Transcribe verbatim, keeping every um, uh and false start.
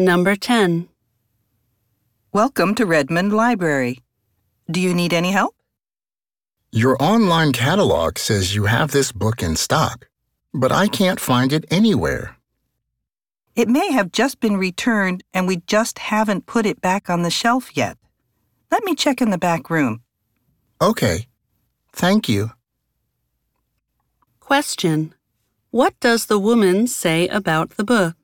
Number ten. Welcome to Redmond Library. Do you need any help? Your online catalog says you have this book in stock, but I can't find it anywhere. It may have just been returned, and we just haven't put it back on the shelf yet. Let me check in the back room. Okay. Thank you. Question. What does the woman say about the book?